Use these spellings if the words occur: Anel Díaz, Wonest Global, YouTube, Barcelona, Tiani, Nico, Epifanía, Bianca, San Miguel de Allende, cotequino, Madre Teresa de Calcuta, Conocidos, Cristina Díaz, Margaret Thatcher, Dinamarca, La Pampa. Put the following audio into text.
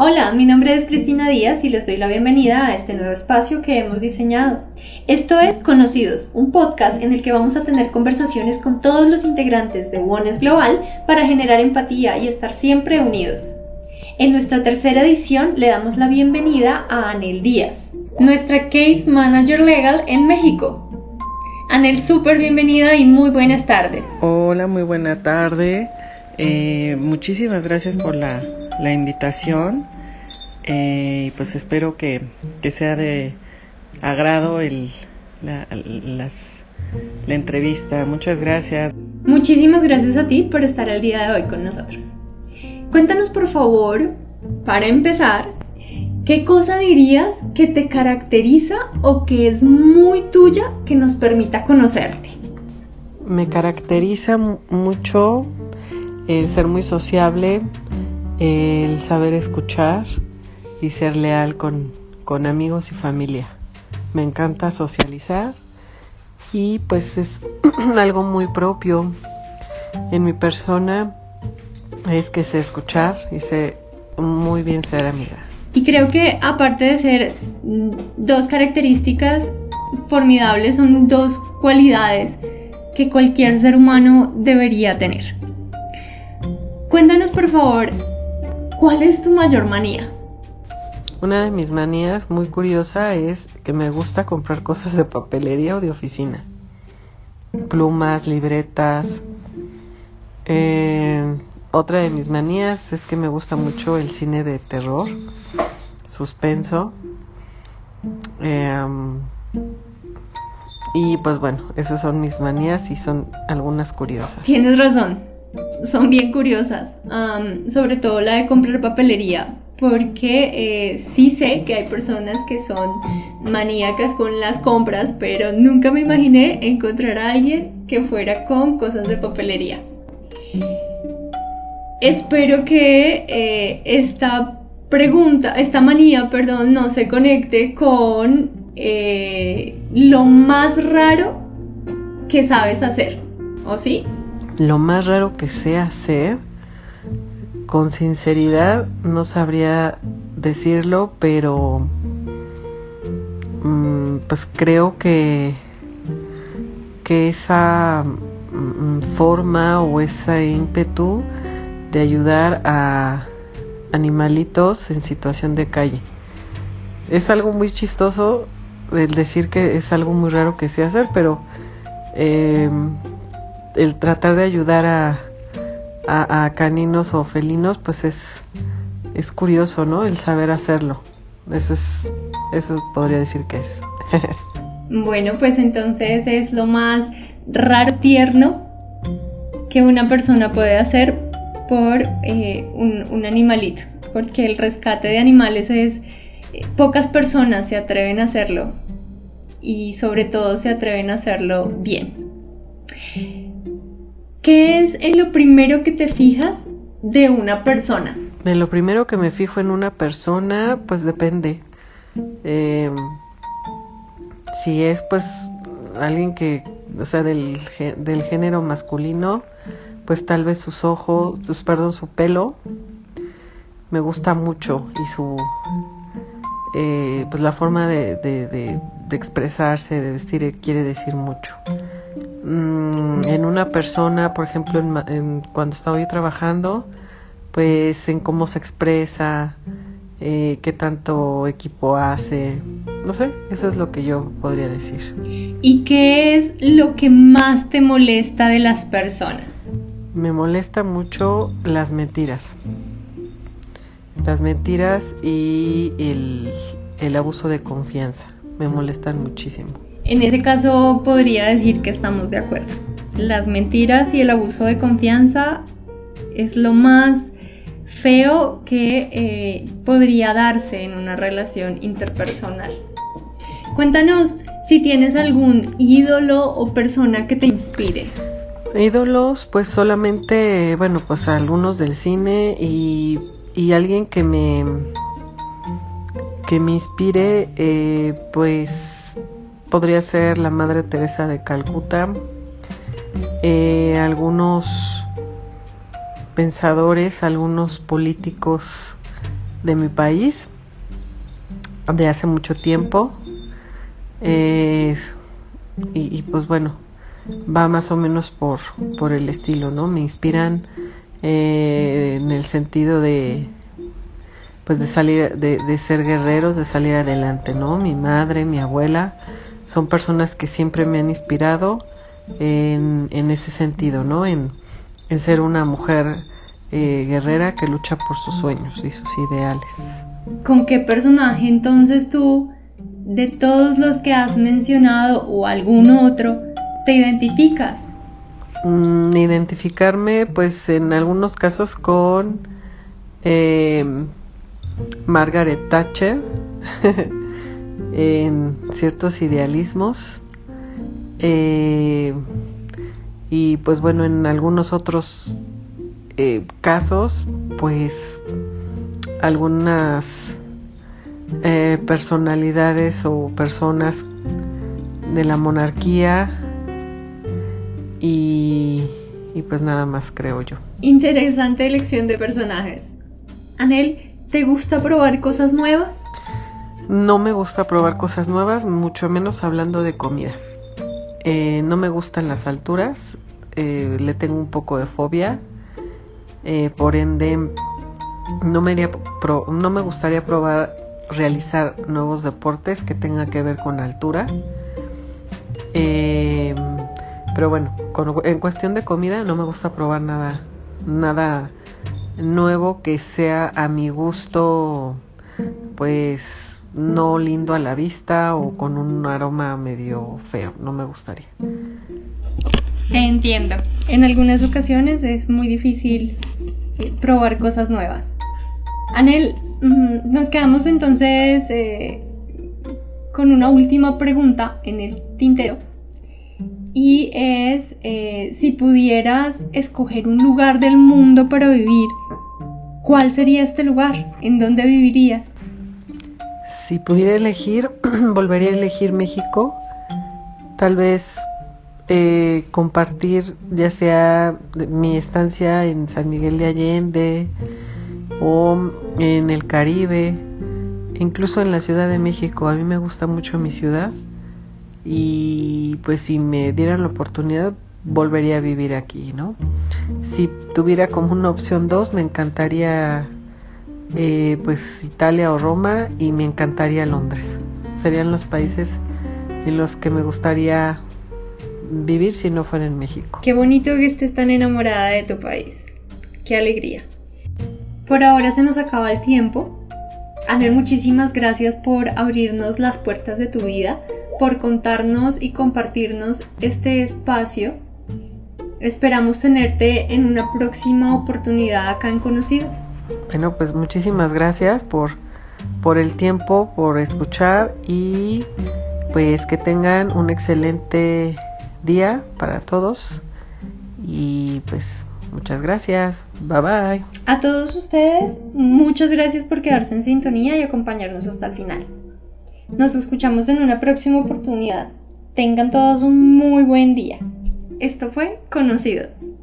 Hola, mi nombre es Cristina Díaz y les doy la bienvenida a este nuevo espacio que hemos diseñado. Esto es Conocidos, un podcast en el que vamos a tener conversaciones con todos los integrantes de Wonest Global para generar empatía y estar siempre unidos. En nuestra tercera edición le damos la bienvenida a Anel Díaz, nuestra Case Manager Legal en México. Anel, súper bienvenida y muy buenas tardes. Hola, muy buena tarde. Muchísimas gracias por la invitación y pues espero que sea de agrado la entrevista. Muchas gracias. Muchísimas gracias a ti por estar el día de hoy con nosotros. Cuéntanos, por favor, para empezar, ¿qué cosa dirías que te caracteriza o que es muy tuya que nos permita conocerte? Me caracteriza mucho el ser muy sociable, el saber escuchar y ser leal con amigos y familia. Me encanta socializar y pues es algo muy propio en mi persona, es que sé escuchar y sé muy bien ser amiga. Y creo que aparte de ser dos características formidables, son dos cualidades que cualquier ser humano debería tener. Cuéntanos, por favor, ¿cuál es tu mayor manía? Una de mis manías muy curiosa es que me gusta comprar cosas de papelería o de oficina. Plumas, libretas. Otra de mis manías es que me gusta mucho el cine de terror, suspenso. Y pues bueno, esas son mis manías y son algunas curiosas. Tienes razón. Son bien curiosas, sobre todo la de comprar papelería, porque sí sé que hay personas que son maníacas con las compras, pero nunca me imaginé encontrar a alguien que fuera con cosas de papelería. Espero que esta manía, no se conecte con lo más raro que sabes hacer, ¿o sí? Lo más raro que sé hacer, con sinceridad no sabría decirlo, pero pues creo que esa forma o ese ímpetu de ayudar a animalitos en situación de calle. Es algo muy chistoso el decir que es algo muy raro que sé hacer, pero el tratar de ayudar a caninos o felinos, pues es curioso, ¿no? El saber hacerlo. Eso podría decir que es. Bueno, pues entonces es lo más raro, tierno que una persona puede hacer por un animalito. Porque el rescate de animales pocas personas se atreven a hacerlo. Y sobre todo se atreven a hacerlo bien. ¿Qué es en lo primero que te fijas de una persona? De lo primero que me fijo en una persona, pues depende. Si es pues alguien que, o sea, del género masculino, pues tal vez sus ojos, su pelo, me gusta mucho. Y su, pues la forma de expresarse, de vestir, quiere decir mucho. En una persona, por ejemplo, cuando estoy trabajando, pues en cómo se expresa, qué tanto equipo hace, no sé, eso es lo que yo podría decir. ¿Y qué es lo que más te molesta de las personas? Me molesta mucho las mentiras y el abuso de confianza, me molestan muchísimo. En ese caso podría decir que estamos de acuerdo. Las mentiras y el abuso de confianza es lo más feo que podría darse en una relación interpersonal. Cuéntanos si tienes algún ídolo o persona que te inspire. Ídolos, pues solamente, bueno, pues algunos del cine y alguien que me inspire, pues podría ser la Madre Teresa de Calcuta, algunos pensadores, algunos políticos de mi país de hace mucho tiempo, y pues bueno, va más o menos por el estilo, ¿no? Me inspiran en el sentido de, pues, de salir, de ser guerreros, de salir adelante, ¿no? Mi madre, mi abuela, son personas que siempre me han inspirado en ese sentido, ¿no? En ser una mujer guerrera que lucha por sus sueños y sus ideales. ¿Con qué personaje entonces tú, de todos los que has mencionado o algún otro, te identificas? Identificarme, pues en algunos casos con Margaret Thatcher, en ciertos idealismos, y pues bueno, en algunos otros casos, pues algunas personalidades o personas de la monarquía, y pues nada más, creo yo. Interesante elección de personajes. Anel, ¿te gusta probar cosas nuevas? No me gusta probar cosas nuevas, mucho menos hablando de comida. No me gustan las alturas, le tengo un poco de fobia, por ende no me gustaría probar realizar nuevos deportes que tengan que ver con altura. Pero bueno, en cuestión de comida no me gusta probar nada nuevo que sea a mi gusto, pues no lindo a la vista o con un aroma medio feo, no me gustaría. Entiendo, en algunas ocasiones es muy difícil probar cosas nuevas. Anel, nos quedamos entonces con una última pregunta en el tintero, y es si pudieras escoger un lugar del mundo para vivir, ¿cuál sería este lugar? ¿En dónde vivirías? Si pudiera elegir, volvería a elegir México, tal vez compartir ya sea mi estancia en San Miguel de Allende o en el Caribe, incluso en la Ciudad de México. A mí me gusta mucho mi ciudad y pues si me dieran la oportunidad volvería a vivir aquí, ¿no? Si tuviera como una opción 2, me encantaría pues Italia o Roma, y me encantaría Londres. Serían los países en los que me gustaría vivir si no fuera en México. Qué bonito que estés tan enamorada de tu país, qué alegría. Por ahora se nos acaba el tiempo. Anel, muchísimas gracias por abrirnos las puertas de tu vida, por contarnos y compartirnos este espacio. Esperamos tenerte en una próxima oportunidad acá en Conocidos. Bueno, pues muchísimas gracias por el tiempo, por escuchar, y pues que tengan un excelente día para todos, y pues muchas gracias, bye bye. A todos ustedes, muchas gracias por quedarse en sintonía y acompañarnos hasta el final. Nos escuchamos en una próxima oportunidad. Tengan todos un muy buen día. Esto fue Conocidos.